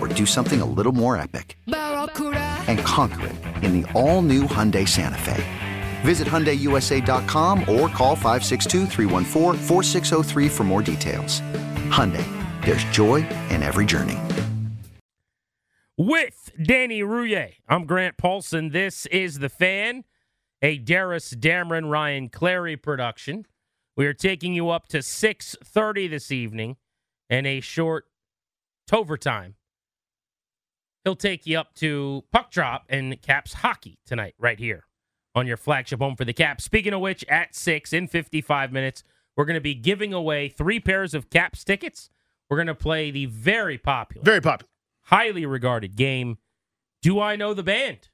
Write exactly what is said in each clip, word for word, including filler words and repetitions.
or do something a little more epic and conquer it in the all-new Hyundai Santa Fe. Visit Hyundai U S A dot com or call five six two, three one four, four six zero three for more details. Hyundai, there's joy in every journey. With Danny Ruye, I'm Grant Paulson. This is The Fan, a Darius Dameron, Ryan Clary production. We are taking you up to six thirty this evening and a short overtime. He'll take you up to Puck Drop and Caps Hockey tonight right here on your flagship home for the Caps. Speaking of which, at six in fifty-five minutes, we're going to be giving away three pairs of Caps tickets. We're going to play the very popular, very popular, highly regarded game, Do I Know the Band?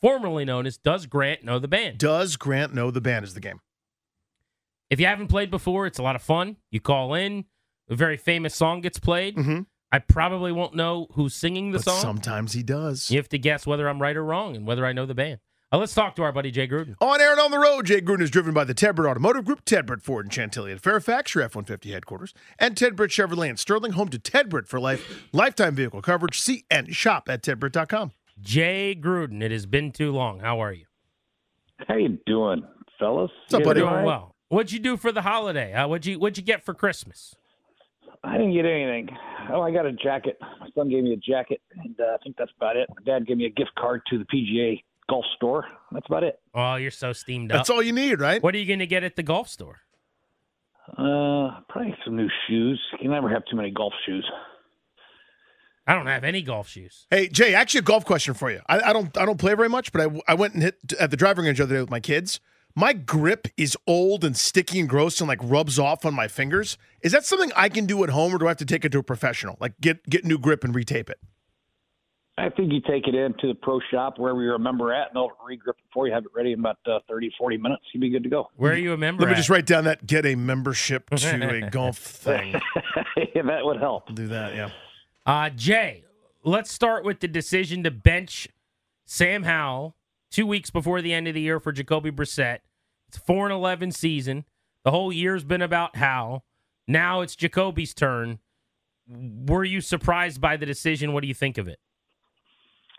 Formerly known as Does Grant Know the Band? Does Grant Know the Band is the game. If you haven't played before, it's a lot of fun. You call in, a very famous song gets played. Mm-hmm. I probably won't know who's singing the but song. Sometimes he does. You have to guess whether I'm right or wrong and whether I know the band. Now, let's talk to our buddy Jay Gruden. On air and on the road, Jay Gruden is driven by the Ted Britt Automotive Group, Ted Britt Ford in Chantilly at Fairfax, your F one fifty headquarters, and Ted Britt Chevrolet in Sterling, home to Ted Britt for life. Lifetime vehicle coverage. See and shop at Ted Britt dot com. Jay Gruden, it has been too long. How are you? How you doing, fellas? What's up, buddy? Doing well. What'd you do for the holiday? Uh, what'd you What'd you get for Christmas? I didn't get anything. Oh, I got a jacket. My son gave me a jacket, and uh, I think that's about it. My dad gave me a gift card to the P G A Golf Store. That's about it. Oh, you're so steamed up. That's all you need, right? What are you going to get at the golf store? Uh, probably some new shoes. You can never have too many golf shoes. I don't have any golf shoes. Hey, Jay, actually a golf question for you. I, I don't I don't play very much, but I, I went and hit at the driving range the other day with my kids. My grip is old and sticky and gross and, like, rubs off on my fingers. Is that something I can do at home, or do I have to take it to a professional? Like, get get new grip and retape it? I think you take it into the pro shop, wherever you're a member at, and they'll re-grip it for you. Have it ready in about uh, thirty, forty minutes. You'll be good to go. Where are you a member Let at? Me just write down that get a membership to a golf thing. Yeah, that would help. Do that, yeah. Uh, Jay, let's start with the decision to bench Sam Howell two weeks before the end of the year for Jacoby Brissett. It's a four and eleven season. The whole year's been about Howell. Now it's Jacoby's turn. Were you surprised by the decision? What do you think of it?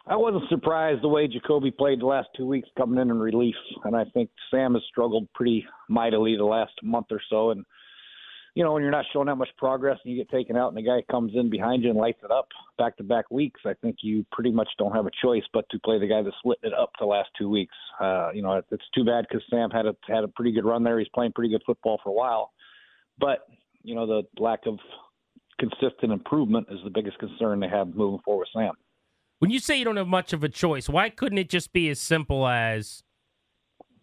I wasn't surprised the way Jacoby played the last two weeks coming in in relief, and I think Sam has struggled pretty mightily the last month or so. And, you know, when you're not showing that much progress and you get taken out and the guy comes in behind you and lights it up back-to-back weeks, I think you pretty much don't have a choice but to play the guy that's lit it up the last two weeks. Uh, you know, it's too bad because Sam had a, had a pretty good run there. He's playing pretty good football for a while. But, you know, the lack of consistent improvement is the biggest concern they have moving forward with Sam. When you say you don't have much of a choice, why couldn't it just be as simple as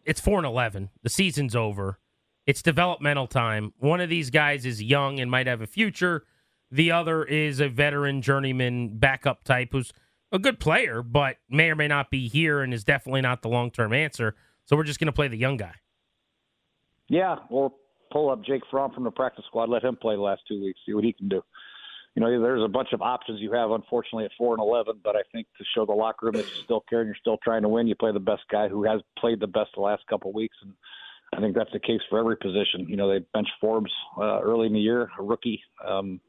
it's four and eleven, the season's over? It's developmental time. One of these guys is young and might have a future. The other is a veteran journeyman backup type who's a good player, but may or may not be here and is definitely not the long-term answer. So we're just going to play the young guy. Yeah, or pull up Jake Fromm from the practice squad, let him play the last two weeks, see what he can do. You know, there's a bunch of options you have, unfortunately, at four and eleven, but I think to show the locker room that you still care and you're still trying to win, you play the best guy who has played the best the last couple of weeks, and I think that's the case for every position. You know, they benched Forbes uh, early in the year, a rookie, um,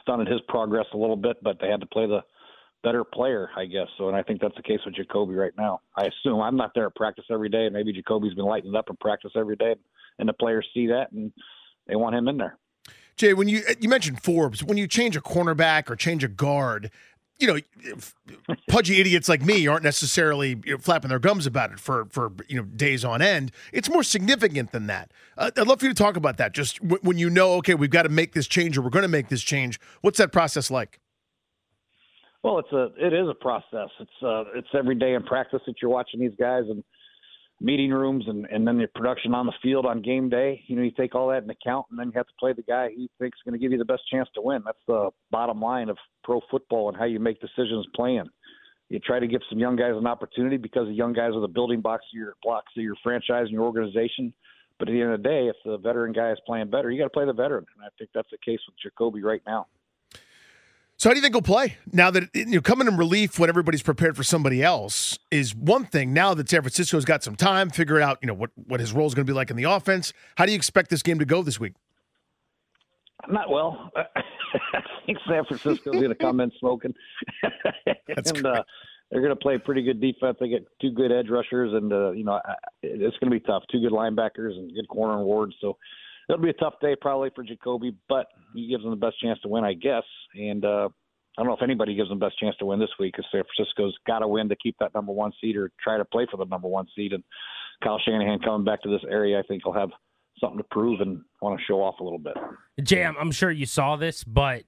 stunted his progress a little bit, but they had to play the better player, I guess. So, and I think that's the case with Jacoby right now. I assume I'm not there at practice every day. Maybe Jacoby's been lighting up in practice every day, and the players see that and they want him in there. Jay, when you you mentioned Forbes, when you change a cornerback or change a guard, you know, pudgy idiots like me aren't necessarily you know, flapping their gums about it for, for you know days on end. It's more significant than that. Uh, I'd love for you to talk about that. Just w- when you know, okay, we've got to make this change, or we're going to make this change. What's that process like? Well, it's a it is a process. It's uh, it's every day in practice that you're watching these guys and meeting rooms and, and then the production on the field on game day. You know, you take all that into account, and then you have to play the guy he thinks is going to give you the best chance to win. That's the bottom line of pro football and how you make decisions playing. You try to give some young guys an opportunity because the young guys are the building blocks of your, blocks of your franchise and your organization. But at the end of the day, if the veteran guy is playing better, you got to play the veteran. And I think that's the case with Jacoby right now. So how do you think he'll play now that you know, coming in relief when everybody's prepared for somebody else is one thing. Now that San Francisco's got some time, figure out you know what, what his role is going to be like in the offense. How do you expect this game to go this week? Not well. I think San Francisco's going to come in smoking, and uh, they're going to play pretty good defense. They get two good edge rushers, and uh, you know it's going to be tough. Two good linebackers and good corner and Ward. So. It'll be a tough day probably for Jacoby, but he gives them the best chance to win, I guess. And uh, I don't know if anybody gives them the best chance to win this week because San Francisco's got to win to keep that number one seed or try to play for the number one seed. And Kyle Shanahan coming back to this area, I think he'll have something to prove and want to show off a little bit. Jay, I'm sure you saw this, but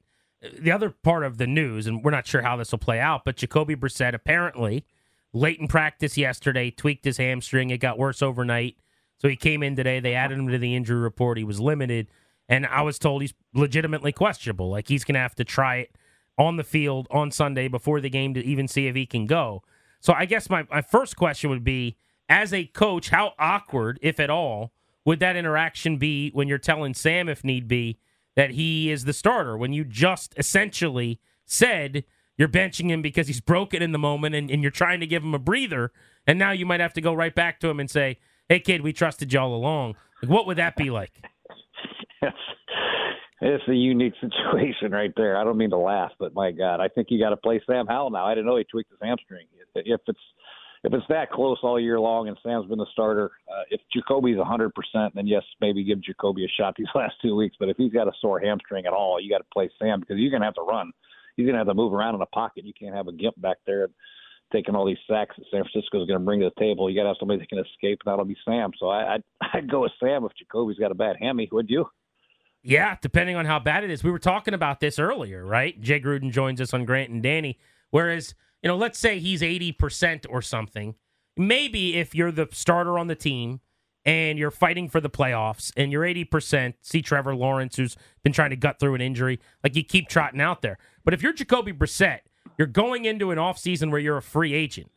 the other part of the news, and we're not sure how this will play out, but Jacoby Brissett apparently late in practice yesterday tweaked his hamstring. It got worse overnight. So he came in today. They added him to the injury report. He was limited. And I was told he's legitimately questionable. Like, he's going to have to try it on the field on Sunday before the game to even see if he can go. So I guess my, my first question would be, as a coach, how awkward, if at all, would that interaction be when you're telling Sam, if need be, that he is the starter? When you just essentially said you're benching him because he's broken in the moment and, and you're trying to give him a breather, and now you might have to go right back to him and say, hey, kid, we trusted you all along. Like, what would that be like? It's, it's a unique situation right there. I don't mean to laugh, but my God, I think you got to play Sam Howell now. I didn't know he tweaked his hamstring. If it's if it's that close all year long and Sam's been the starter, uh, if Jacoby's one hundred percent, then yes, maybe give Jacoby a shot these last two weeks. But if he's got a sore hamstring at all, you got to play Sam because you're going to have to run. He's going to have to move around in the pocket. You can't have a gimp back there taking all these sacks that San Francisco is going to bring to the table. You got to have somebody that can escape, and that'll be Sam. So I, I'd, I'd go with Sam if Jacoby's got a bad hammy, would you? Yeah, depending on how bad it is. We were talking about this earlier, right? Jay Gruden joins us on Grant and Danny. Whereas, you know, let's say he's eighty percent or something. Maybe if you're the starter on the team and you're fighting for the playoffs and you're eighty percent, see Trevor Lawrence, who's been trying to gut through an injury, like you keep trotting out there. But if you're Jacoby Brissett, you're going into an offseason where you're a free agent.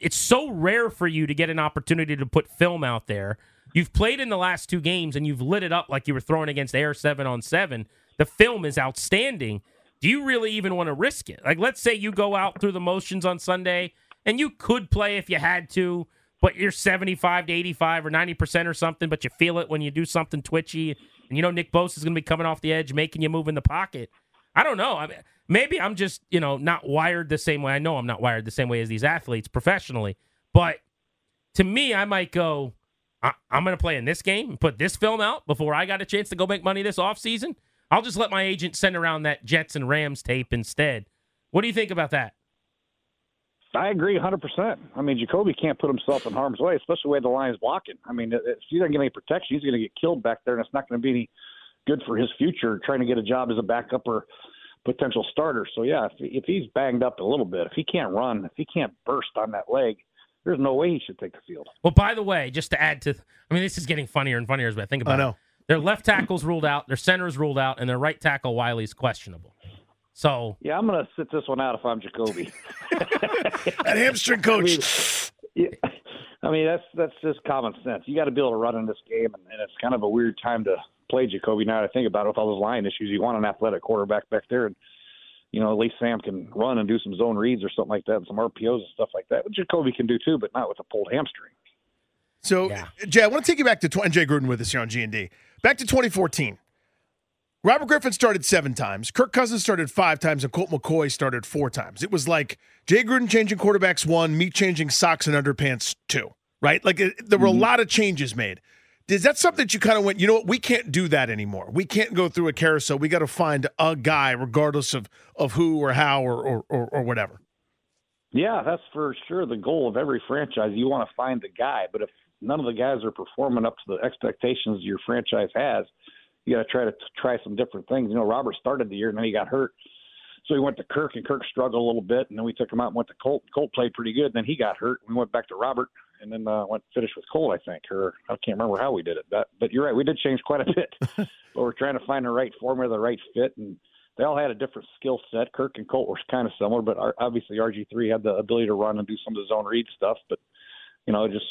It's so rare for you to get an opportunity to put film out there. You've played in the last two games, and you've lit it up like you were throwing against Air seven on seven. The film is outstanding. Do you really even want to risk it? Like, let's say you go out through the motions on Sunday, and you could play if you had to, but you're seventy-five to eighty-five or ninety percent or something, but you feel it when you do something twitchy, and you know Nick Bosa is going to be coming off the edge, making you move in the pocket. I don't know. I mean, maybe I'm just, you know, not wired the same way. I know I'm not wired the same way as these athletes professionally. But to me, I might go, I- I'm going to play in this game and put this film out before I got a chance to go make money this offseason. I'll just let my agent send around that Jets and Rams tape instead. What do you think about that? I agree one hundred percent. I mean, Jacoby can't put himself in harm's way, especially the way the line's blocking. I mean, if he doesn't get any protection, he's going to get killed back there, and it's not going to be any good for his future trying to get a job as a backup or potential starter. So, yeah, if, if he's banged up a little bit, if he can't run, if he can't burst on that leg, there's no way he should take the field. Well, by the way, just to add to – I mean, this is getting funnier and funnier as I think about I know. It. Their left tackle's ruled out, their center's ruled out, and their right tackle, Wiley's questionable. So – yeah, I'm going to sit this one out if I'm Jacoby. That hamstring coach. I mean, yeah, I mean, that's that's just common sense. You got to be able to run in this game, and, and it's kind of a weird time to – play Jacoby now that I think about it with all those line issues. You want an athletic quarterback back there, and you know, at least Sam can run and do some zone reads or something like that, and some R P Os and stuff like that. But Jacoby can do too, but not with a pulled hamstring. So, yeah. Jay, I want to take you back to – and Jay Gruden with us here on G and D. Back to twenty fourteen. Robert Griffin started seven times. Kirk Cousins started five times, and Colt McCoy started four times. It was like Jay Gruden changing quarterbacks one, me changing socks and underpants two, right? Like it, there were mm-hmm. a lot of changes made. Is that something that you kind of went, you know what, we can't do that anymore. We can't go through a carousel. We got to find a guy regardless of, of who or how or, or, or, or whatever. Yeah, that's for sure the goal of every franchise. You want to find the guy, but if none of the guys are performing up to the expectations your franchise has, you got to try to try some different things. You know, Robert started the year and then he got hurt. So we went to Kirk and Kirk struggled a little bit. And then we took him out and went to Colt. Colt played pretty good. And then he got hurt. We went back to Robert and then uh, went finished with Colt, I think, or I can't remember how we did it, but, but you're right. We did change quite a bit, but we're trying to find the right formula, the right fit. And they all had a different skill set. Kirk and Colt were kind of similar, but our, obviously R G three had the ability to run and do some of his own read stuff, but you know, it just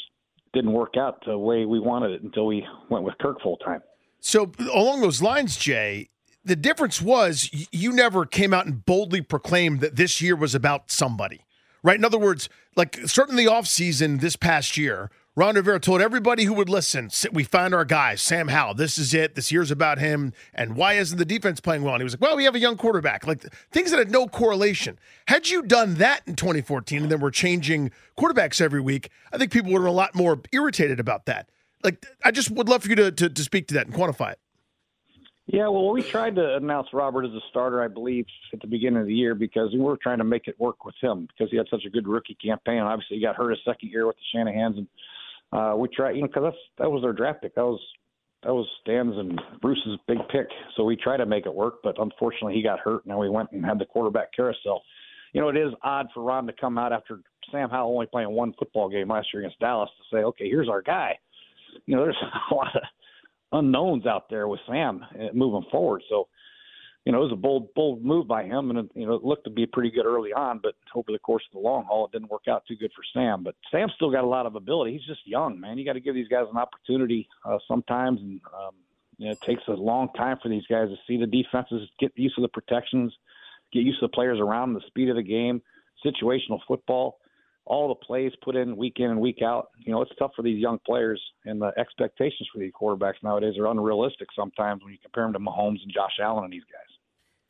didn't work out the way we wanted it until we went with Kirk full time. So along those lines, Jay, the difference was you never came out and boldly proclaimed that this year was about somebody, right? In other words, like starting the offseason this past year, Ron Rivera told everybody who would listen, we found our guy, Sam Howell. This is it. This year's about him. And why isn't the defense playing well? And he was like, well, we have a young quarterback. Like things that had no correlation. Had you done that in twenty fourteen and then we're changing quarterbacks every week, I think people were a lot more irritated about that. Like, I just would love for you to, to, to speak to that and quantify it. Yeah, well, we tried to announce Robert as a starter, I believe, at the beginning of the year because we were trying to make it work with him because he had such a good rookie campaign. Obviously, he got hurt his second year with the Shanahans, and uh, we tried, you know, because that was their draft pick. That was that was Stan's and Bruce's big pick, so we tried to make it work, but unfortunately, he got hurt, and then we went and had the quarterback carousel. You know, it is odd for Ron to come out after Sam Howell only playing one football game last year against Dallas to say, okay, here's our guy. You know, there's a lot of unknowns out there with Sam moving forward. So, you know, it was a bold, bold move by him, and, you know, it looked to be pretty good early on, but over the course of the long haul, it didn't work out too good for Sam. But Sam's still got a lot of ability. He's just young, man. You got to give these guys an opportunity uh, sometimes, and um, you know, it takes a long time for these guys to see the defenses, get used to the protections, get used to the players around, the speed of the game, situational football. All the plays put in week in and week out. You know, it's tough for these young players, and the expectations for these quarterbacks nowadays are unrealistic sometimes when you compare them to Mahomes and Josh Allen and these guys.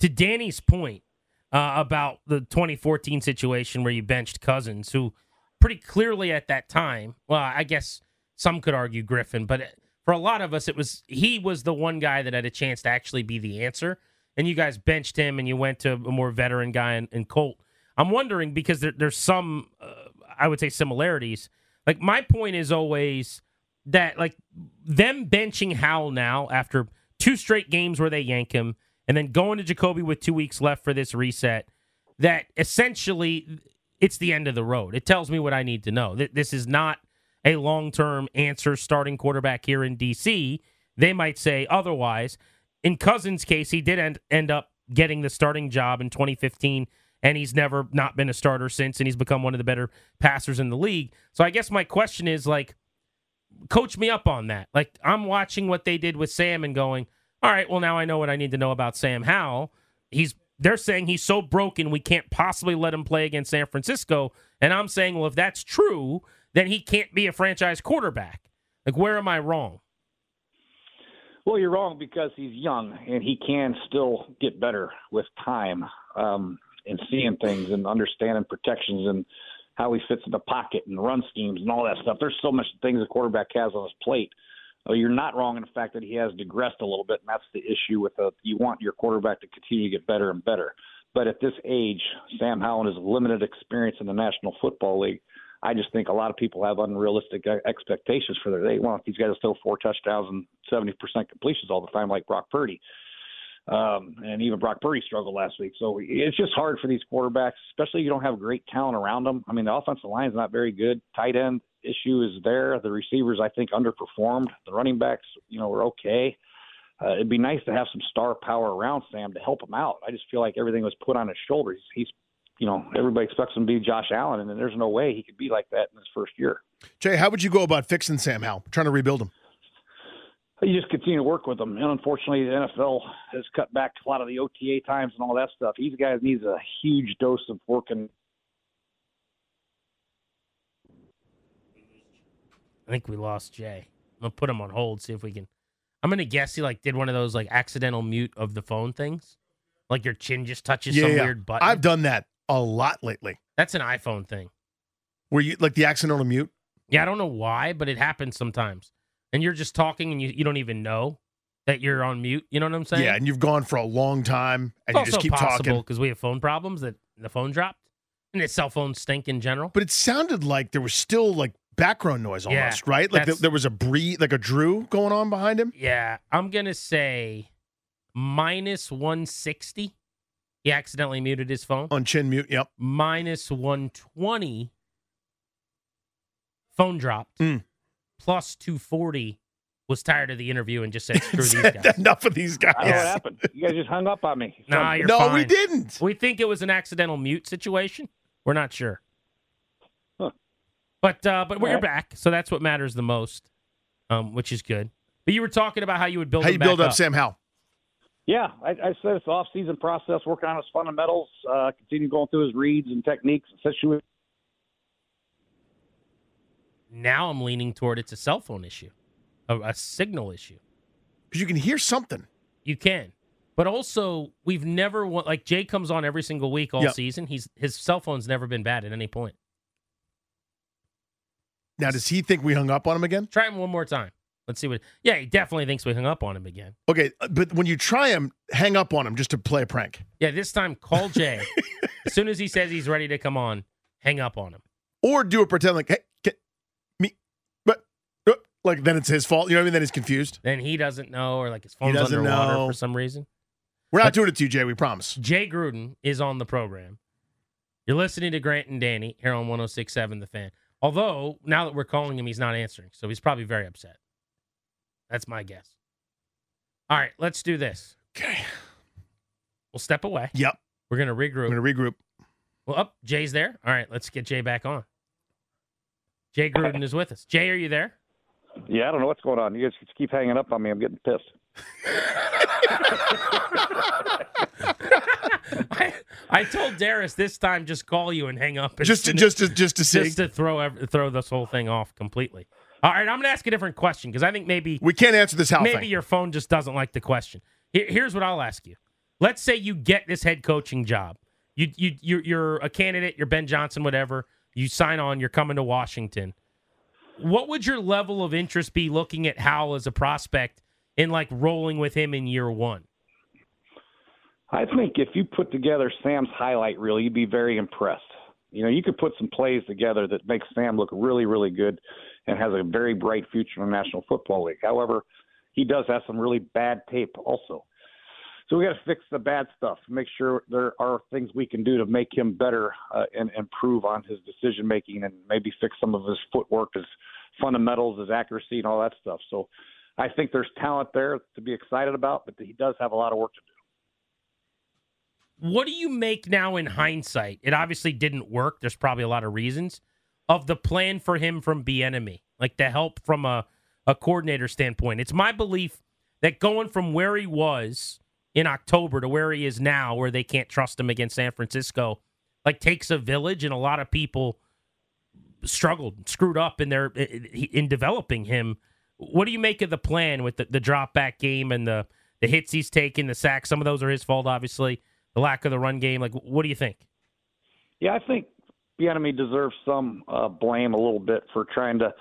To Danny's point uh, about the twenty fourteen situation where you benched Cousins, who pretty clearly at that time, well, I guess some could argue Griffin, but for a lot of us, it was he was the one guy that had a chance to actually be the answer, and you guys benched him and you went to a more veteran guy in, in Colt. I'm wondering because there, there's some, uh, I would say, similarities. Like, my point is always that, like, them benching Howell now after two straight games where they yank him and then going to Jacoby with two weeks left for this reset, that essentially it's the end of the road. It tells me what I need to know. That this is not a long-term answer starting quarterback here in D C. They might say otherwise. In Cousins' case, he did end, end up getting the starting job in twenty fifteen, and he's never not been a starter since, and he's become one of the better passers in the league. So I guess my question is, like, coach me up on that. Like, I'm watching what they did with Sam and going, all right, well, now I know what I need to know about Sam Howell. He's, they're saying he's so broken we can't possibly let him play against San Francisco. And I'm saying, well, if that's true, then he can't be a franchise quarterback. Like, where am I wrong? Well, you're wrong because he's young, and he can still get better with time. Um and seeing things and understanding protections and how he fits in the pocket and run schemes and all that stuff. There's so much things a quarterback has on his plate. Uh, you're not wrong in the fact that he has digressed a little bit, and that's the issue with a, you want your quarterback to continue to get better and better. But at this age, Sam Howell has limited experience in the National Football League. I just think a lot of people have unrealistic expectations for their, they want these guys to throw four touchdowns and seventy percent completions all the time like Brock Purdy. Um, and even Brock Purdy struggled last week. So it's just hard for these quarterbacks, especially if you don't have great talent around them. I mean, the offensive line is not very good. Tight end issue is there. The receivers, I think, underperformed. The running backs, you know, were okay. Uh, it'd be nice to have some star power around Sam to help him out. I just feel like everything was put on his shoulders. He's, you know, everybody expects him to be Josh Allen, and there's no way he could be like that in his first year. Jay, how would you go about fixing Sam Howell, trying to rebuild him? You just continue to work with them. And unfortunately, the N F L has cut back a lot of the O T A times and all that stuff. These guys need a huge dose of working. I think we lost Jay. I'm going to put him on hold, see if we can I'm going to guess he like did one of those like accidental mute of the phone things. Like your chin just touches yeah, some yeah. weird button. I've done that a lot lately. That's an iPhone thing. Where you like the accidental mute? Yeah, I don't know why, but it happens sometimes. And you're just talking and you, you don't even know that you're on mute. You know what I'm saying? Yeah, and you've gone for a long time and it's you just keep possible, talking. Because we have phone problems that the phone dropped. And its cell phones stink in general. But it sounded like there was still like background noise almost, yeah, right? Like th- there was a breeze, like a Drew going on behind him. Yeah, I'm going to say minus one sixty. He accidentally muted his phone. On chin mute, yep. Minus one twenty. Phone dropped. Mm. Plus two forty. Was tired of the interview and just said, screw these guys. Enough of these guys. I don't know what happened. You guys just hung up on me. Nah, you're no, fine. We didn't. We think it was an accidental mute situation. We're not sure. Huh. But uh, but we're right. back, so that's what matters the most, um, which is good. But you were talking about how you would build, how you build up, up Sam Howell. Yeah, I, I said it's an off-season process, working on his fundamentals, uh, continue going through his reads and techniques. And now I'm leaning toward it's a cell phone issue. A, a signal issue. Because you can hear something. You can. But also, we've never... Want, like, Jay comes on every single week all yep. season. He's His cell phone's never been bad at any point. Now, does he think we hung up on him again? Try him one more time. Let's see what... Yeah, he definitely thinks we hung up on him again. Okay, but when you try him, hang up on him just to play a prank. Yeah, this time, call Jay. As soon as he says he's ready to come on, hang up on him. Or do a pretend like, hey, can, me... but. Uh, Like, then it's his fault. You know what I mean? Then he's confused. Then he doesn't know, or like his phone's underwater know. for some reason. We're not but doing it to you, Jay. We promise. Jay Gruden is on the program. You're listening to Grant and Danny here on one oh six point seven The Fan. Although, now that we're calling him, he's not answering, so he's probably very upset. That's my guess. All right, let's do this. Okay. We'll step away. Yep. We're going to regroup. We're going to regroup. Well, up, oh, Jay's there. All right, let's get Jay back on. Jay Gruden is with us. Jay, are you there? Yeah, I don't know what's going on. You guys keep hanging up on me. I'm getting pissed. I, I told Darius this time just call you and hang up. And just to, just to, just to see. Just to throw throw this whole thing off completely. All right, I'm going to ask a different question because I think maybe... We can't answer this how Maybe thing. Your phone just doesn't like the question. Here, here's what I'll ask you. Let's say you get this head coaching job. You, you, you're, you're a candidate. You're Ben Johnson, whatever. You sign on. You're coming to Washington. What would your level of interest be looking at Howell as a prospect and, like, rolling with him in year one? I think if you put together Sam's highlight reel, you'd be very impressed. You know, you could put some plays together that make Sam look really, really good and has a very bright future in the National Football League. However, he does have some really bad tape also. So we got to fix the bad stuff, make sure there are things we can do to make him better uh, and improve on his decision-making and maybe fix some of his footwork, his fundamentals, his accuracy, and all that stuff. So I think there's talent there to be excited about, but he does have a lot of work to do. What do you make now in hindsight? It obviously didn't work. There's probably a lot of reasons. Of the plan for him from Bieniemy, like the help from a, a coordinator standpoint. It's my belief that going from where he was in October to where he is now, where they can't trust him against San Francisco, like takes a village, and a lot of people struggled, screwed up in their in developing him. What do you make of the plan with the, the drop back game and the, the hits he's taken, the sacks? Some of those are his fault, obviously. The lack of the run game. Like, what do you think? Yeah, I think Bieniemy deserves some uh, blame a little bit for trying to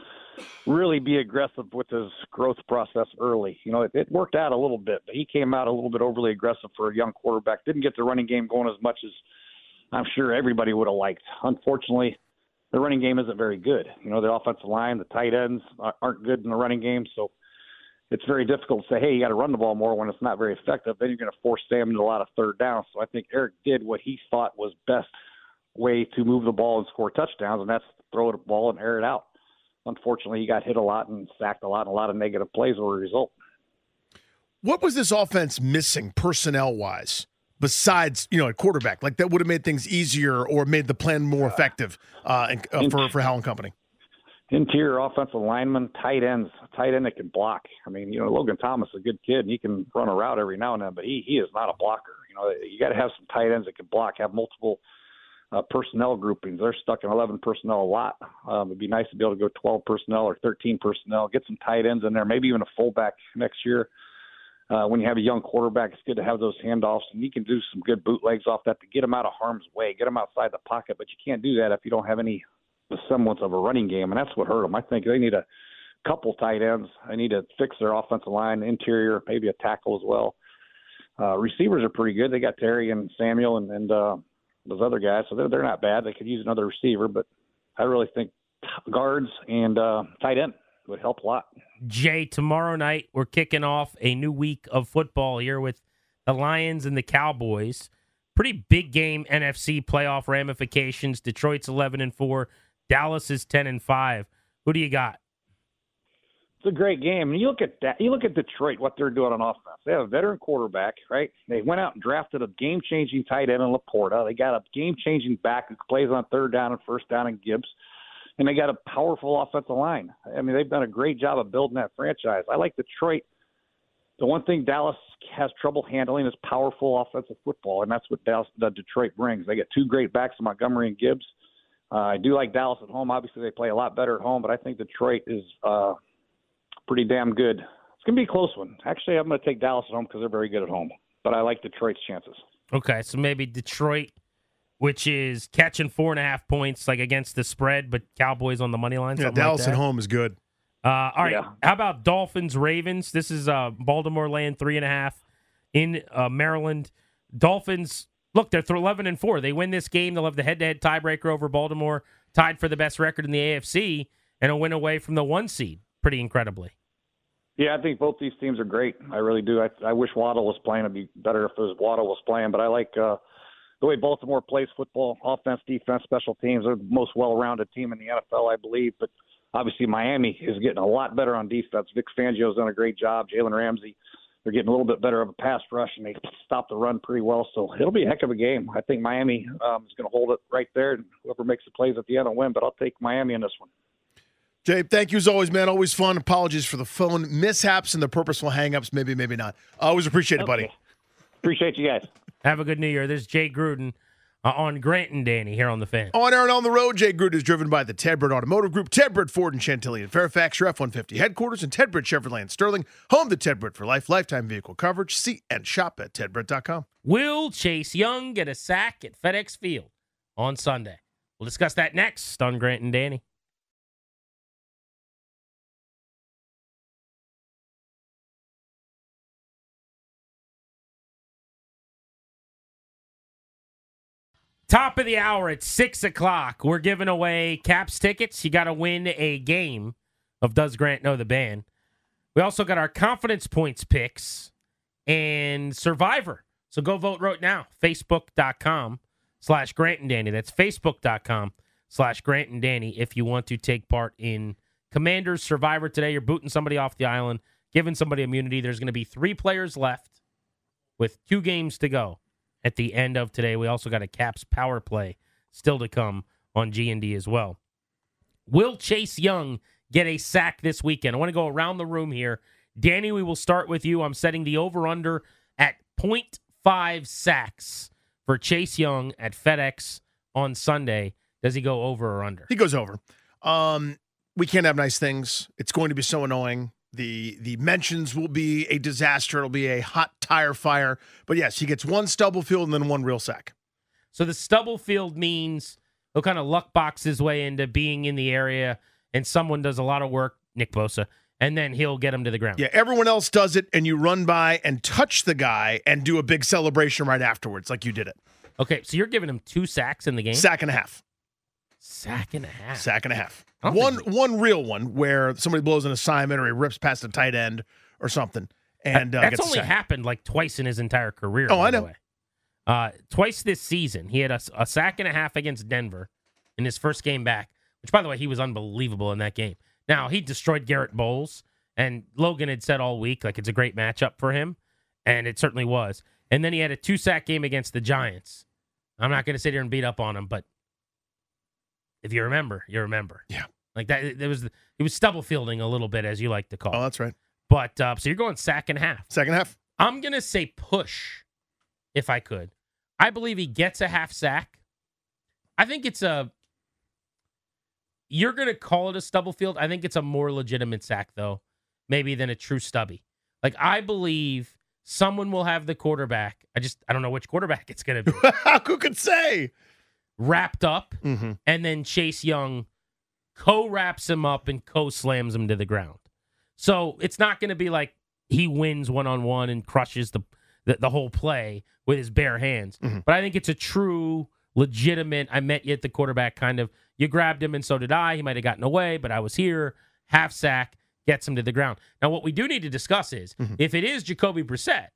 really be aggressive with his growth process early. You know, it, it worked out a little bit, but he came out a little bit overly aggressive for a young quarterback. Didn't get the running game going as much as I'm sure everybody would have liked. Unfortunately, the running game isn't very good. You know, the offensive line, the tight ends aren't good in the running game, so it's very difficult to say, hey, you got to run the ball more when it's not very effective. Then you're going to force Sam into a lot of third downs. So I think Eric did what he thought was best way to move the ball and score touchdowns, and that's throw the ball and air it out. Unfortunately, he got hit a lot and sacked a lot, and a lot of negative plays were a result. What was this offense missing personnel-wise besides, you know, a quarterback? Like, that would have made things easier or made the plan more effective uh, and, uh, for, for Howell and company. Interior offensive linemen, tight ends, tight end that can block. I mean, you know, Logan Thomas is a good kid, and he can run a route every now and then, but he, he is not a blocker. You know, you got to have some tight ends that can block, have multiple uh, personnel groupings. They're stuck in eleven personnel a lot. Um, it'd be nice to be able to go twelve personnel or thirteen personnel, get some tight ends in there, maybe even a fullback next year. Uh, when you have a young quarterback, it's good to have those handoffs, and you can do some good bootlegs off that to get them out of harm's way, get them outside the pocket. But you can't do that if you don't have any semblance of a running game, and that's what hurt them. I think they need a couple tight ends. They need to fix their offensive line, interior, maybe a tackle as well. Uh, receivers are pretty good. They got Terry and Samuel and, and uh, those other guys, so they're, they're not bad. They could use another receiver, but I really think guards and uh, tight end would help a lot. Jay, tomorrow night we're kicking off a new week of football here with the Lions and the Cowboys. Pretty big game N F C playoff ramifications. Detroit's eleven and four. Dallas is ten and five. Who do you got? It's a great game. And you look at that, you look at Detroit, what they're doing on offense. They have a veteran quarterback, right? They went out and drafted a game-changing tight end in Laporta. They got a game-changing back who plays on third down and first down in Gibbs. And they got a powerful offensive line. I mean, they've done a great job of building that franchise. I like Detroit. The one thing Dallas has trouble handling is powerful offensive football, and that's what Dallas, the Detroit brings. They got two great backs, Montgomery and Gibbs. Uh, I do like Dallas at home. Obviously, they play a lot better at home, but I think Detroit is uh, pretty damn good. It's going to be a close one. Actually, I'm going to take Dallas at home because they're very good at home, but I like Detroit's chances. Okay, so maybe Detroit, which is catching four and a half points like against the spread, but Cowboys on the money line. Yeah, Dallas like at home is good. Uh, all right, yeah. How about Dolphins, Ravens? This is uh, Baltimore laying three and a half in uh, Maryland. Dolphins, look, they're eleven and four. They win this game, they'll have the head-to-head tiebreaker over Baltimore, tied for the best record in the A F C, and a win away from the one seed, pretty incredibly. Yeah, I think both these teams are great. I really do. I, I wish Waddle was playing. It'd be better if it was Waddle was playing, but I like uh, – the way Baltimore plays football, offense, defense, special teams, they're the most well-rounded team in the N F L, I believe. But obviously Miami is getting a lot better on defense. Vic Fangio's done a great job. Jalen Ramsey, they're getting a little bit better of a pass rush, and they stop the run pretty well. So it'll be a heck of a game. I think Miami um, is going to hold it right there. And whoever makes the plays at the end will win, but I'll take Miami in this one. Jay, thank you as always, man. Always fun. Apologies for the phone mishaps and the purposeful hang-ups. Maybe, maybe not. Always appreciate it, buddy. Okay. Appreciate you guys. Have a good new year. There's Jay Gruden uh, on Grant and Danny here on The Fan. On air and on the road, Jay Gruden is driven by the Ted Britt Automotive Group, Ted Britt Ford in Chantilly and Fairfax, your F one fifty headquarters, and Ted Britt Chevrolet in Sterling. Home to Ted Britt for life, lifetime vehicle coverage. See and shop at Ted Britt dot com. Will Chase Young get a sack at FedEx Field on Sunday? We'll discuss that next on Grant and Danny. Top of the hour at six o'clock. We're giving away Caps tickets. You got to win a game of Does Grant Know the Band? We also got our confidence points picks and Survivor. So go vote right now. Facebook.com slash Grant and Danny. That's Facebook.com slash Grant and Danny if you want to take part in Commander's Survivor today. You're booting somebody off the island, giving somebody immunity. There's going to be three players left with two games to go. At the end of today, we also got a Caps power play still to come on G and D as well. Will Chase Young get a sack this weekend? I want to go around the room here. Danny, we will start with you. I'm setting the over-under at point five sacks for Chase Young at FedEx on Sunday. Does he go over or under? He goes over. Um, we can't have nice things. It's going to be so annoying. The the mentions will be a disaster. It'll be a hot tire fire. But, yes, he gets one stubble field and then one real sack. So the stubble field means he'll kind of luck box his way into being in the area, and someone does a lot of work, Nick Bosa, and then he'll get him to the ground. Yeah, everyone else does it, and you run by and touch the guy and do a big celebration right afterwards like you did it. Okay, so you're giving him two sacks in the game? Sack and a half. Sack and a half. Sack and a half. One one real one where somebody blows an assignment or he rips past a tight end or something. And uh, That's gets only sacked. Happened like twice in his entire career. Oh, I know. Uh, twice this season. He had a, a sack and a half against Denver in his first game back, which, by the way, he was unbelievable in that game. Now, he destroyed Garrett Bowles, and Logan had said all week, like, it's a great matchup for him, and it certainly was. And then he had a two-sack game against the Giants. I'm not going to sit here and beat up on him, but if you remember, you remember. Yeah. Like that, there was he was stubble fielding a little bit, as you like to call it. Oh, that's right. But uh, so you're going sack and half. Sack and half. I'm going to say push if I could. I believe he gets a half sack. I think it's a... You're going to call it a stubble field. I think it's a more legitimate sack, though, maybe than a true stubby. Like, I believe someone will have the quarterback. I just... I don't know which quarterback it's going to be. Who could say? Wrapped up, mm-hmm. and then Chase Young co-wraps him up and co-slams him to the ground. So it's not going to be like he wins one-on-one and crushes the, the, the whole play with his bare hands. Mm-hmm. But I think it's a true, legitimate, I met you at the quarterback kind of, you grabbed him and so did I. He might have gotten away, but I was here. Half sack, gets him to the ground. Now, what we do need to discuss is, mm-hmm. if it is Jacoby Brissett,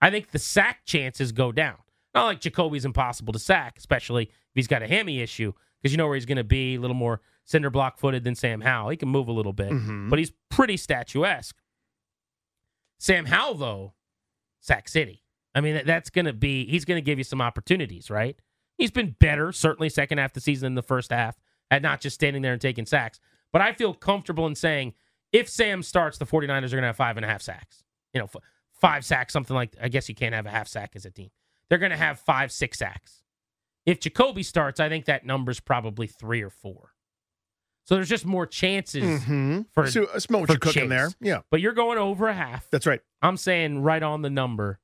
I think the sack chances go down. Not like Jacoby's impossible to sack, especially if he's got a hammy issue, because you know where he's going to be, a little more cinder block footed than Sam Howell. He can move a little bit, mm-hmm. but he's pretty statuesque. Sam Howell, though, Sac City. I mean, that's going to be, he's going to give you some opportunities, right? He's been better, certainly second half of the season than the first half, at not just standing there and taking sacks. But I feel comfortable in saying, if Sam starts, the 49ers are going to have five and a half sacks. You know, f- five sacks, something like, I guess you can't have a half sack as a team. They're going to have five, six sacks. If Jacoby starts, I think that number's probably three or four. So there's just more chances mm-hmm. for so I smell what you're cooking there. Yeah. But you're going over a half. That's right. I'm saying right on the number.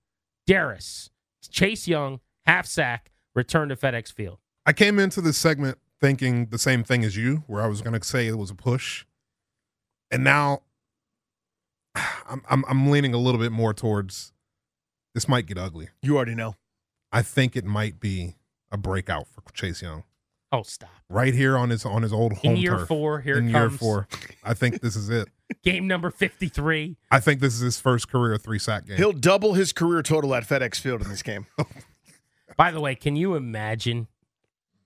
Darius, Chase Young, half sack, return to FedEx Field. I came into this segment thinking the same thing as you, where I was going to say it was a push. And now I'm, I'm, I'm leaning a little bit more towards this might get ugly. You already know. I think it might be a breakout for Chase Young. Oh, stop! Right here on his on his old home in year turf. Four, here in it year comes. four, I think this is it. Game number fifty-three. I think this is his first career three sack game. He'll double his career total at FedEx Field in this game. By the way, can you imagine?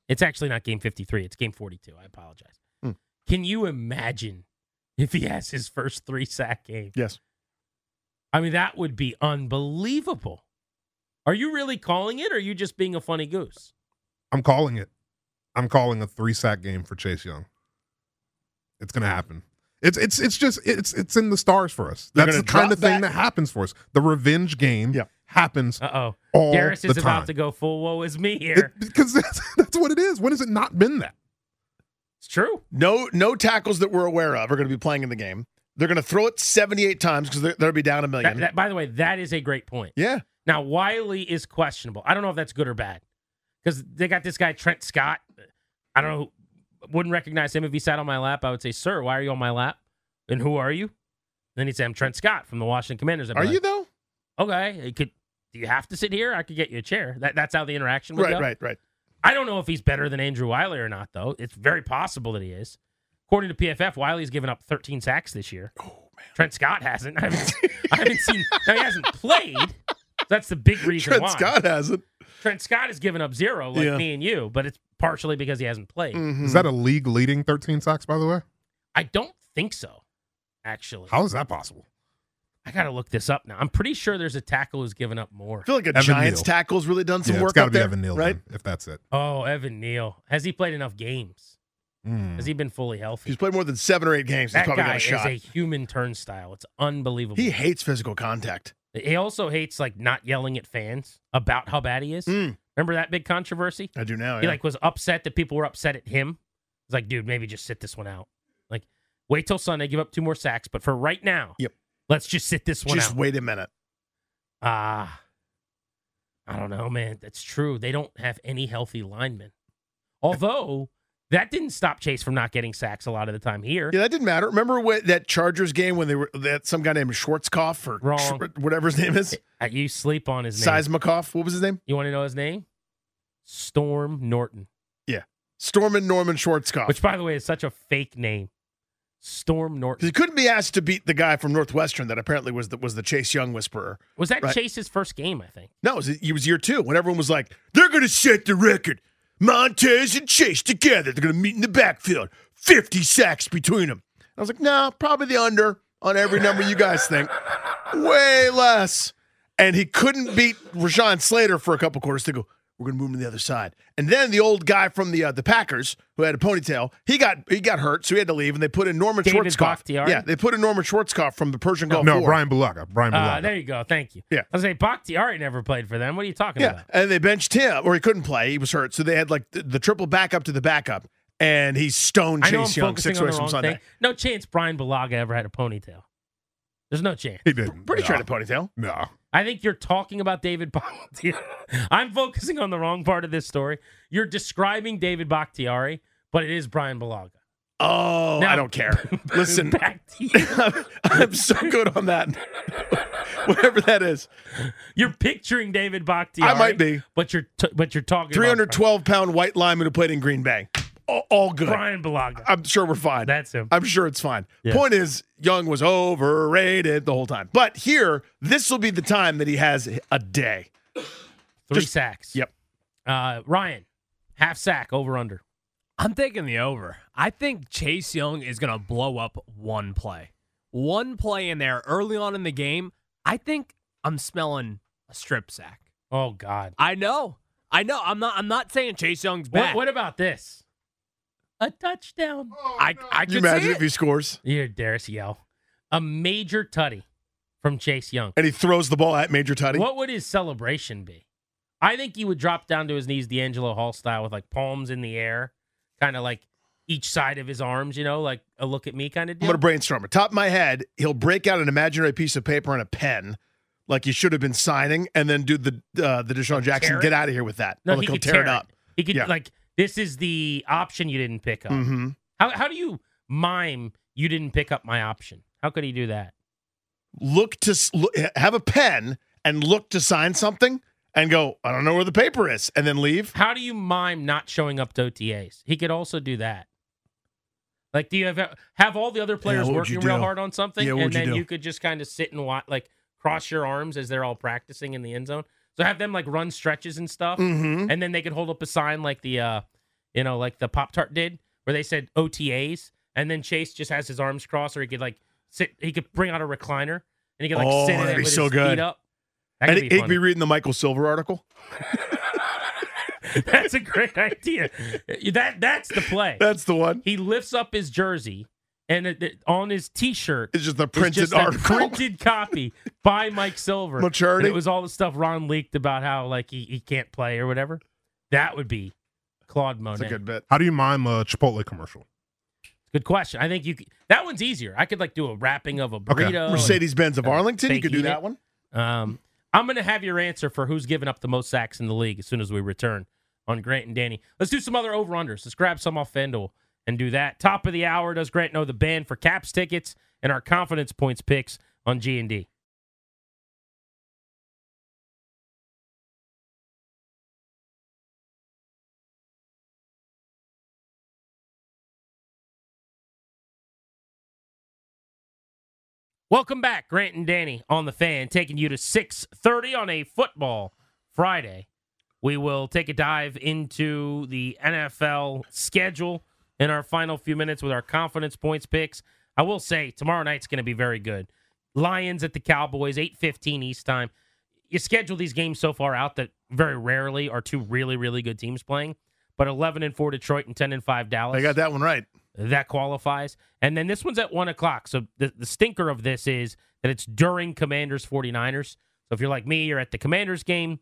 It's actually not game fifty-three. It's game forty-two. I apologize. Hmm. Can you imagine if he has his first three sack game? Yes. I mean, that would be unbelievable. Are you really calling it, or are you just being a funny goose? I'm calling it. I'm calling a three sack game for Chase Young. It's going to happen. It's it's it's just it's it's in the stars for us. That's the kind of thing that happens for us. The revenge game yep. happens. Uh oh, Darius is about to go full woe is me here it, because that's, that's what it is. When has it not been that? It's true. No no tackles that we're aware of are going to be playing in the game. They're going to throw it seventy-eight times because they'll be down a million. That, that, by the way, that is a great point. Yeah. Now Wiley is questionable. I don't know if that's good or bad. Because they got this guy, Trent Scott. I don't know. Wouldn't recognize him if he sat on my lap. I would say, sir, why are you on my lap? And who are you? And then he'd say, I'm Trent Scott from the Washington Commanders. I'd be like, are you, though? Okay. You could, do you have to sit here? I could get you a chair. That, that's how the interaction would go. Right, right, right. I don't know if he's better than Andrew Wiley or not, though. It's very possible that he is. According to P F F, Wiley's given up thirteen sacks this year. Oh, man. Trent Scott hasn't. I haven't, I haven't seen. Now, he hasn't played. That's the big reason Trent why. Trent Scott hasn't. Trent Scott has given up zero, like yeah. me and you, but it's partially because he hasn't played. Mm-hmm. Is that a league-leading thirteen sacks, by the way? I don't think so, actually. How is that possible? I got to look this up now. I'm pretty sure there's a tackle who's given up more. I feel like a Evan Giants Neal. Tackle's really done some yeah, work up there. It's got to be Evan Neal, right? Then, if that's it. Oh, Evan Neal. Has he played enough games? Mm. Has he been fully healthy? He's played more than seven or eight games. That he's probably guy got a shot. Is a human turnstile. It's unbelievable. He hates physical contact. He also hates, like, not yelling at fans about how bad he is. Mm. Remember that big controversy? I do now, yeah. He, like, was upset that people were upset at him. He's like, dude, maybe just sit this one out. Like, wait till Sunday, give up two more sacks, but for right now, yep. let's just sit this one just out. Just wait a minute. Ah, uh, I don't know, man. That's true. They don't have any healthy linemen. Although... that didn't stop Chase from not getting sacks a lot of the time here. Yeah, that didn't matter. Remember what, that Chargers game when they were that some guy named Schwarzkopf or Wrong. Sh- whatever his name is? You sleep on his name. Seismikoff. What was his name? You want to know his name? Storm Norton. Yeah. Storm and Norman Schwarzkopf. Which, by the way, is such a fake name. Storm Norton. He couldn't be asked to beat the guy from Northwestern that apparently was the, was the Chase Young whisperer. Was that right? Chase's first game, I think? No, it was, it was year two when everyone was like, they're going to set the record. Montez and Chase together. They're going to meet in the backfield. fifty sacks between them. I was like, nah, probably the under on every number you guys think. Way less. And he couldn't beat Rashawn Slater for a couple quarters to go, We're going to move him to the other side. And then the old guy from the uh, the Packers who had a ponytail, he got he got hurt, so he had to leave, and they put in Norman David Schwarzkopf. Bakhtiari? Yeah, they put in Norman Schwarzkopf from the Persian no, Gulf No, War. Brian Bulaga. Brian Bulaga. Uh, there you go. Thank you. Yeah. I was saying Bakhtiari never played for them. What are you talking yeah. about? And they benched him, or he couldn't play. He was hurt, so they had like the, the triple backup to the backup, and he's stoned Chase Young six ways from Sunday. Thing. No chance Brian Bulaga ever had a ponytail. There's no chance. He didn't. Pretty no. sure he had a ponytail. No. I think you're talking about David Bakhtiari. I'm focusing on the wrong part of this story. You're describing David Bakhtiari, but it is Brian Bulaga. Oh, now, I don't care. Listen, back to you. I'm, I'm so good on that. Whatever that is. You're picturing David Bakhtiari. I might be. But you're, t- but you're talking three hundred twelve pound white lineman who played in Green Bay. All, all good. Brian Bulaga. I'm sure we're fine. That's him. I'm sure it's fine. Yeah. Point is, Young was overrated the whole time. But here, this will be the time that he has a day. Three Just, sacks. Yep. Uh, Ryan, half sack, over under. I'm taking the over. I think Chase Young is going to blow up one play. One play in there early on in the game. I think I'm smelling a strip sack. Oh, God. I know. I know. I'm not I'm not saying Chase Young's bad. What, what about this? A touchdown. Oh, I, no. I can you imagine see it. If he scores? You dare yell. A major tutty from Chase Young. And he throws the ball at Major Tutty. What would his celebration be? I think he would drop down to his knees D'Angelo Hall style with like palms in the air, kind of like each side of his arms, you know, like a look at me kind of deal. I'm going to brainstorm it. Top of my head, he'll break out an imaginary piece of paper and a pen like he should have been signing and then do the uh, the Deshaun Jackson, get out of here with that. No, like he he'll tear, tear it up. It. He could yeah. like... This is the option you didn't pick up. Mm-hmm. How how do you mime you didn't pick up my option? How could he do that? Look to look, have a pen and look to sign something and go, I don't know where the paper is, and then leave. How do you mime not showing up to O T As? He could also do that. Like, do you have have all the other players yeah, working real hard on something, yeah, and then you, you could just kind of sit and watch, like cross your arms as they're all practicing in the end zone? So have them like run stretches and stuff, mm-hmm. and then they could hold up a sign like the, uh, you know, like the Pop-Tart did, where they said O T As, and then Chase just has his arms crossed, or he could like sit, he could bring out a recliner, and he could like oh, sit in it with so his good. feet up. That and he'd be, be reading the Michael Silver article. That's a great idea. That that's the play. That's the one. He lifts up his jersey. And it, it, on his T-shirt, it's just the printed just article, printed copy by Mike Silver. Maturity. And it was all the stuff Ron leaked about how like he, he can't play or whatever. That would be Claude Monet. That's a good bit. How do you mime a Chipotle commercial? Good question. I think you could, that one's easier. I could like do a wrapping of a burrito. Okay. Mercedes Benz of Arlington. You could do that it. one. Um, I'm gonna have your answer for who's given up the most sacks in the league as soon as we return on Grant and Danny. Let's do some other over unders. Let's grab some off FanDuel and do that. Top of the hour, does Grant know the band for Caps tickets and our confidence points picks on G and D? Welcome back, Grant and Danny on The Fan, taking you to six thirty on a football Friday. We will take a dive into the N F L schedule in our final few minutes with our confidence points picks. I will say, tomorrow night's going to be very good. Lions at the Cowboys, eight fifteen East time. You schedule these games so far out that very rarely are two really, really good teams playing. But eleven and four Detroit and ten and five Dallas. They got that one right. That qualifies. And then this one's at one o'clock. So the, the stinker of this is that it's during Commanders forty-niners. So if you're like me, you're at the Commanders game.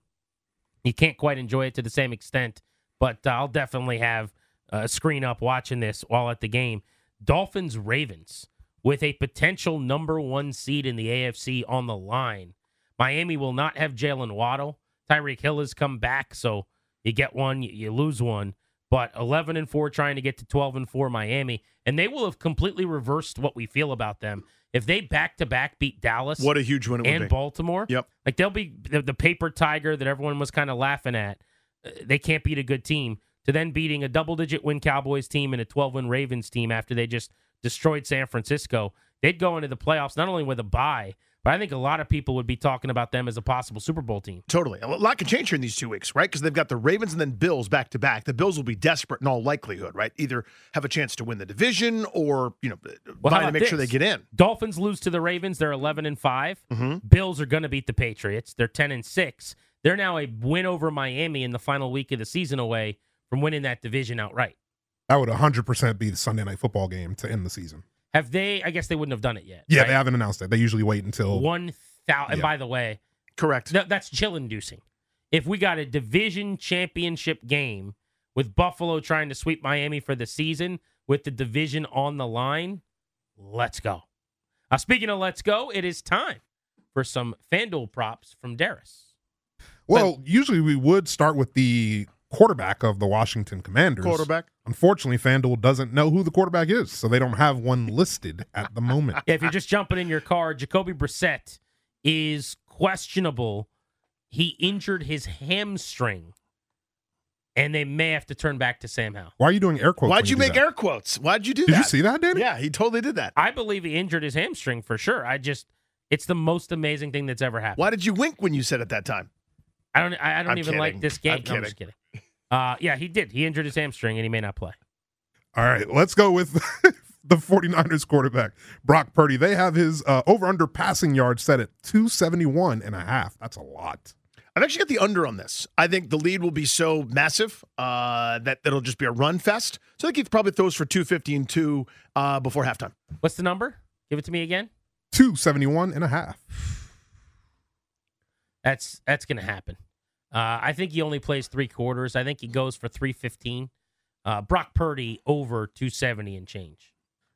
You can't quite enjoy it to the same extent. But uh, I'll definitely have... Uh, screen up watching this while at the game. Dolphins Ravens with a potential number one seed in the A F C on the line. Miami will not have Jalen Waddle. Tyreek Hill has come back, so you get one, you, you lose one. But eleven and four trying to get to twelve and four Miami, and they will have completely reversed what we feel about them if they back to back beat Dallas. What a huge win it would be. And Baltimore. Yep, like they'll be the, the paper tiger that everyone was kind of laughing at. Uh, they can't beat a good team. To then beating a double-digit win Cowboys team and a twelve-win Ravens team after they just destroyed San Francisco, they'd go into the playoffs not only with a bye, but I think a lot of people would be talking about them as a possible Super Bowl team. Totally. A lot can change here in these two weeks, right? Because they've got the Ravens and then Bills back-to-back. The Bills will be desperate in all likelihood, right? Either have a chance to win the division or, you know, well, buy to make this? sure they get in. Dolphins lose to the Ravens. They're eleven and five. Mm-hmm. Bills are going to beat the Patriots. They're ten and six. They're now a win over Miami in the final week of the season away from winning that division outright. That would one hundred percent be the Sunday Night Football game to end the season. Have they? I guess they wouldn't have done it yet. Yeah, right? They haven't announced it. They usually wait until one thousand. Yeah. And by the way, correct. No, that's chill-inducing. If we got a division championship game with Buffalo trying to sweep Miami for the season with the division on the line, let's go. Uh, speaking of let's go, it is time for some FanDuel props from Darius. Well, but, usually we would start with the quarterback of the Washington Commanders. Quarterback. Unfortunately, FanDuel doesn't know who the quarterback is, so they don't have one listed at the moment. Yeah, if you're just jumping in your car, Jacoby Brissett is questionable. He injured his hamstring, and they may have to turn back to Sam Howell. Why are you doing air quotes? Why'd you, you make that? air quotes? Why'd you do did that? Did you see that, Danny? Yeah, he totally did that. I believe he injured his hamstring for sure. I just, it's the most amazing thing that's ever happened. Why did you wink when you said it that time? I don't I don't I'm even kidding. like this game. I'm, no, I'm just kidding. Uh, yeah, he did. He injured his hamstring, and he may not play. All right, let's go with the 49ers quarterback, Brock Purdy. They have his uh, over-under passing yards set at two seventy-one and a half. That's a lot. I've actually got the under on this. I think the lead will be so massive uh, that it'll just be a run fest. So I think he probably throws for two fifty and two uh, before halftime. What's the number? Give it to me again. two seventy-one and a half. That's that's going to happen. Uh, I think he only plays three quarters. I think he goes for three fifteen. Uh, Brock Purdy over two seventy and change.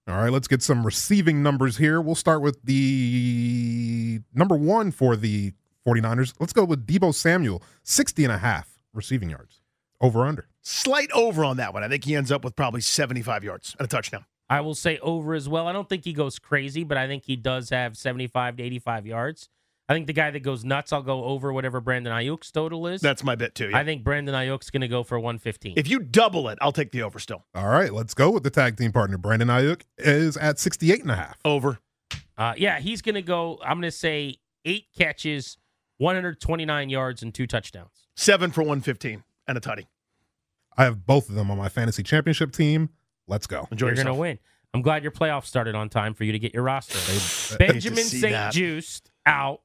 All right, let's get some receiving numbers here. We'll start with the number one for the 49ers. Let's go with Deebo Samuel, sixty and a half receiving yards, over under. Slight over on that one. I think he ends up with probably seventy-five yards and a touchdown. I will say over as well. I don't think he goes crazy, but I think he does have seventy-five to eighty-five yards. I think the guy that goes nuts, I'll go over whatever Brandon Ayuk's total is. That's my bet too. Yeah. I think Brandon Ayuk's going to go for one fifteen. If you double it, I'll take the over still. All right, let's go with the tag team partner. Brandon Ayuk is at sixty-eight and a half. Over. Uh, yeah, he's going to go, I'm going to say eight catches, one twenty-nine yards and two touchdowns. Seven for one fifteen and a tutty. I have both of them on my fantasy championship team. Let's go. Enjoy you're going to win. I'm glad your playoffs started on time for you to get your roster. Benjamin Saint Juiced out.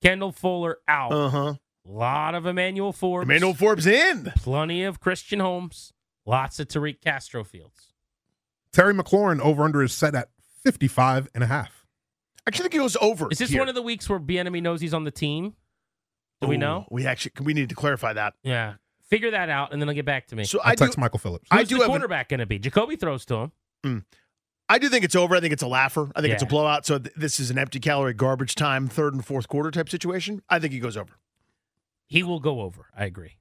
Kendall Fuller out. Uh-huh. A lot of Emmanuel Forbes. Emmanuel Forbes in. Plenty of Christian Holmes. Lots of Tariq Castro Fields. Terry McLaurin over under is set at fifty-five and a half. I actually think he goes over. Is this here. one of the weeks where Bieniemy knows he's on the team? Do Ooh, we know? We actually we need to clarify that. Yeah. Figure that out, and then I'll get back to me. So I'll I text do, Michael Phillips. Who's I do the quarterback an... going to be? Jacoby throws to him. Mm. I do think it's over. I think it's a laugher. I think yeah. it's a blowout. So th- this is an empty calorie garbage time, third and fourth quarter type situation. I think he goes over. He will go over. I agree.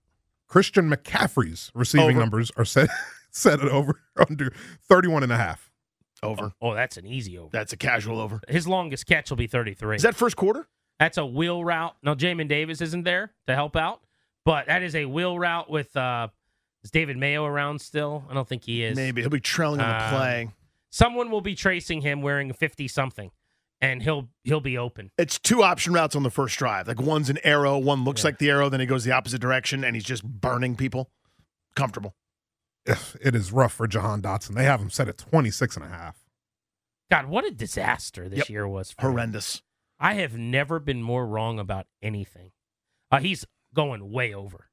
Christian McCaffrey's receiving over. numbers are set set at over under thirty-one and a half. Over. Oh, oh, that's an easy over. That's a casual over. His longest catch will be thirty-three. Is that first quarter? That's a wheel route. Now, Jamin Davis isn't there to help out, but that is a wheel route with uh, is David Mayo around still? I don't think he is. Maybe. He'll be trailing on the play. Uh, Someone will be tracing him wearing fifty-something, and he'll he'll be open. It's two option routes on the first drive. Like, one's an arrow, one looks yeah. like the arrow, then he goes the opposite direction, and he's just burning people. Comfortable. It is rough for Jahan Dotson. They have him set at twenty-six and a half. God, what a disaster this yep. year was. For Horrendous. Him. I have never been more wrong about anything. Uh, he's going way over.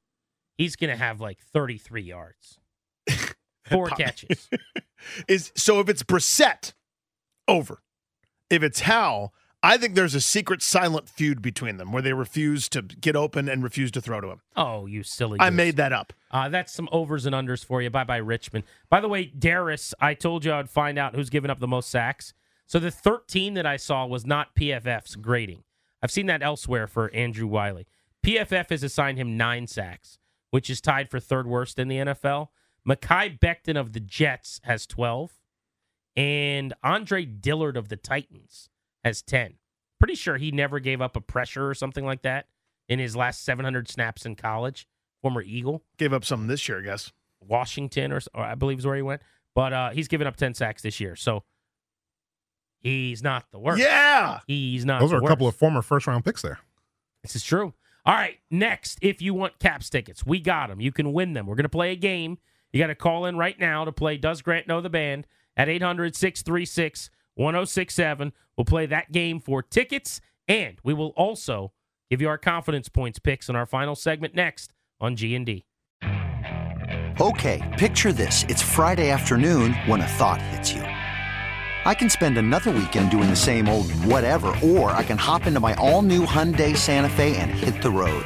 He's going to have like thirty-three yards. Four catches. Is so if it's Brissett, over. If it's Howell, I think there's a secret silent feud between them where they refuse to get open and refuse to throw to him. Oh, you silly I goose. made that up. Uh, that's some overs and unders for you. Bye-bye, Richmond. By the way, Darius, I told you I'd find out who's giving up the most sacks. So the thirteen that I saw was not P F F's grading. I've seen that elsewhere for Andrew Wiley. P F F has assigned him nine sacks, which is tied for third worst in the N F L. Mekhi Becton of the Jets has twelve, and Andre Dillard of the Titans has ten. Pretty sure he never gave up a pressure or something like that in his last seven hundred snaps in college. Former Eagle. Gave up some this year, I guess. Washington, or, or I believe is where he went. But uh, he's given up ten sacks this year, so he's not the worst. Yeah! He's not the worst. Those are a couple of former first-round picks there. This is true. All right, next, if you want Caps tickets, we got them. You can win them. We're going to play a game. You got to call in right now to play Does Grant Know the Band at eight hundred, six three six, one oh six seven. We'll play that game for tickets, and we will also Give you our confidence points picks in our final segment next on G and D. Okay, picture this. It's Friday afternoon when a thought hits you. I can spend another weekend doing the same old whatever, or I can hop into my all-new Hyundai Santa Fe and hit the road.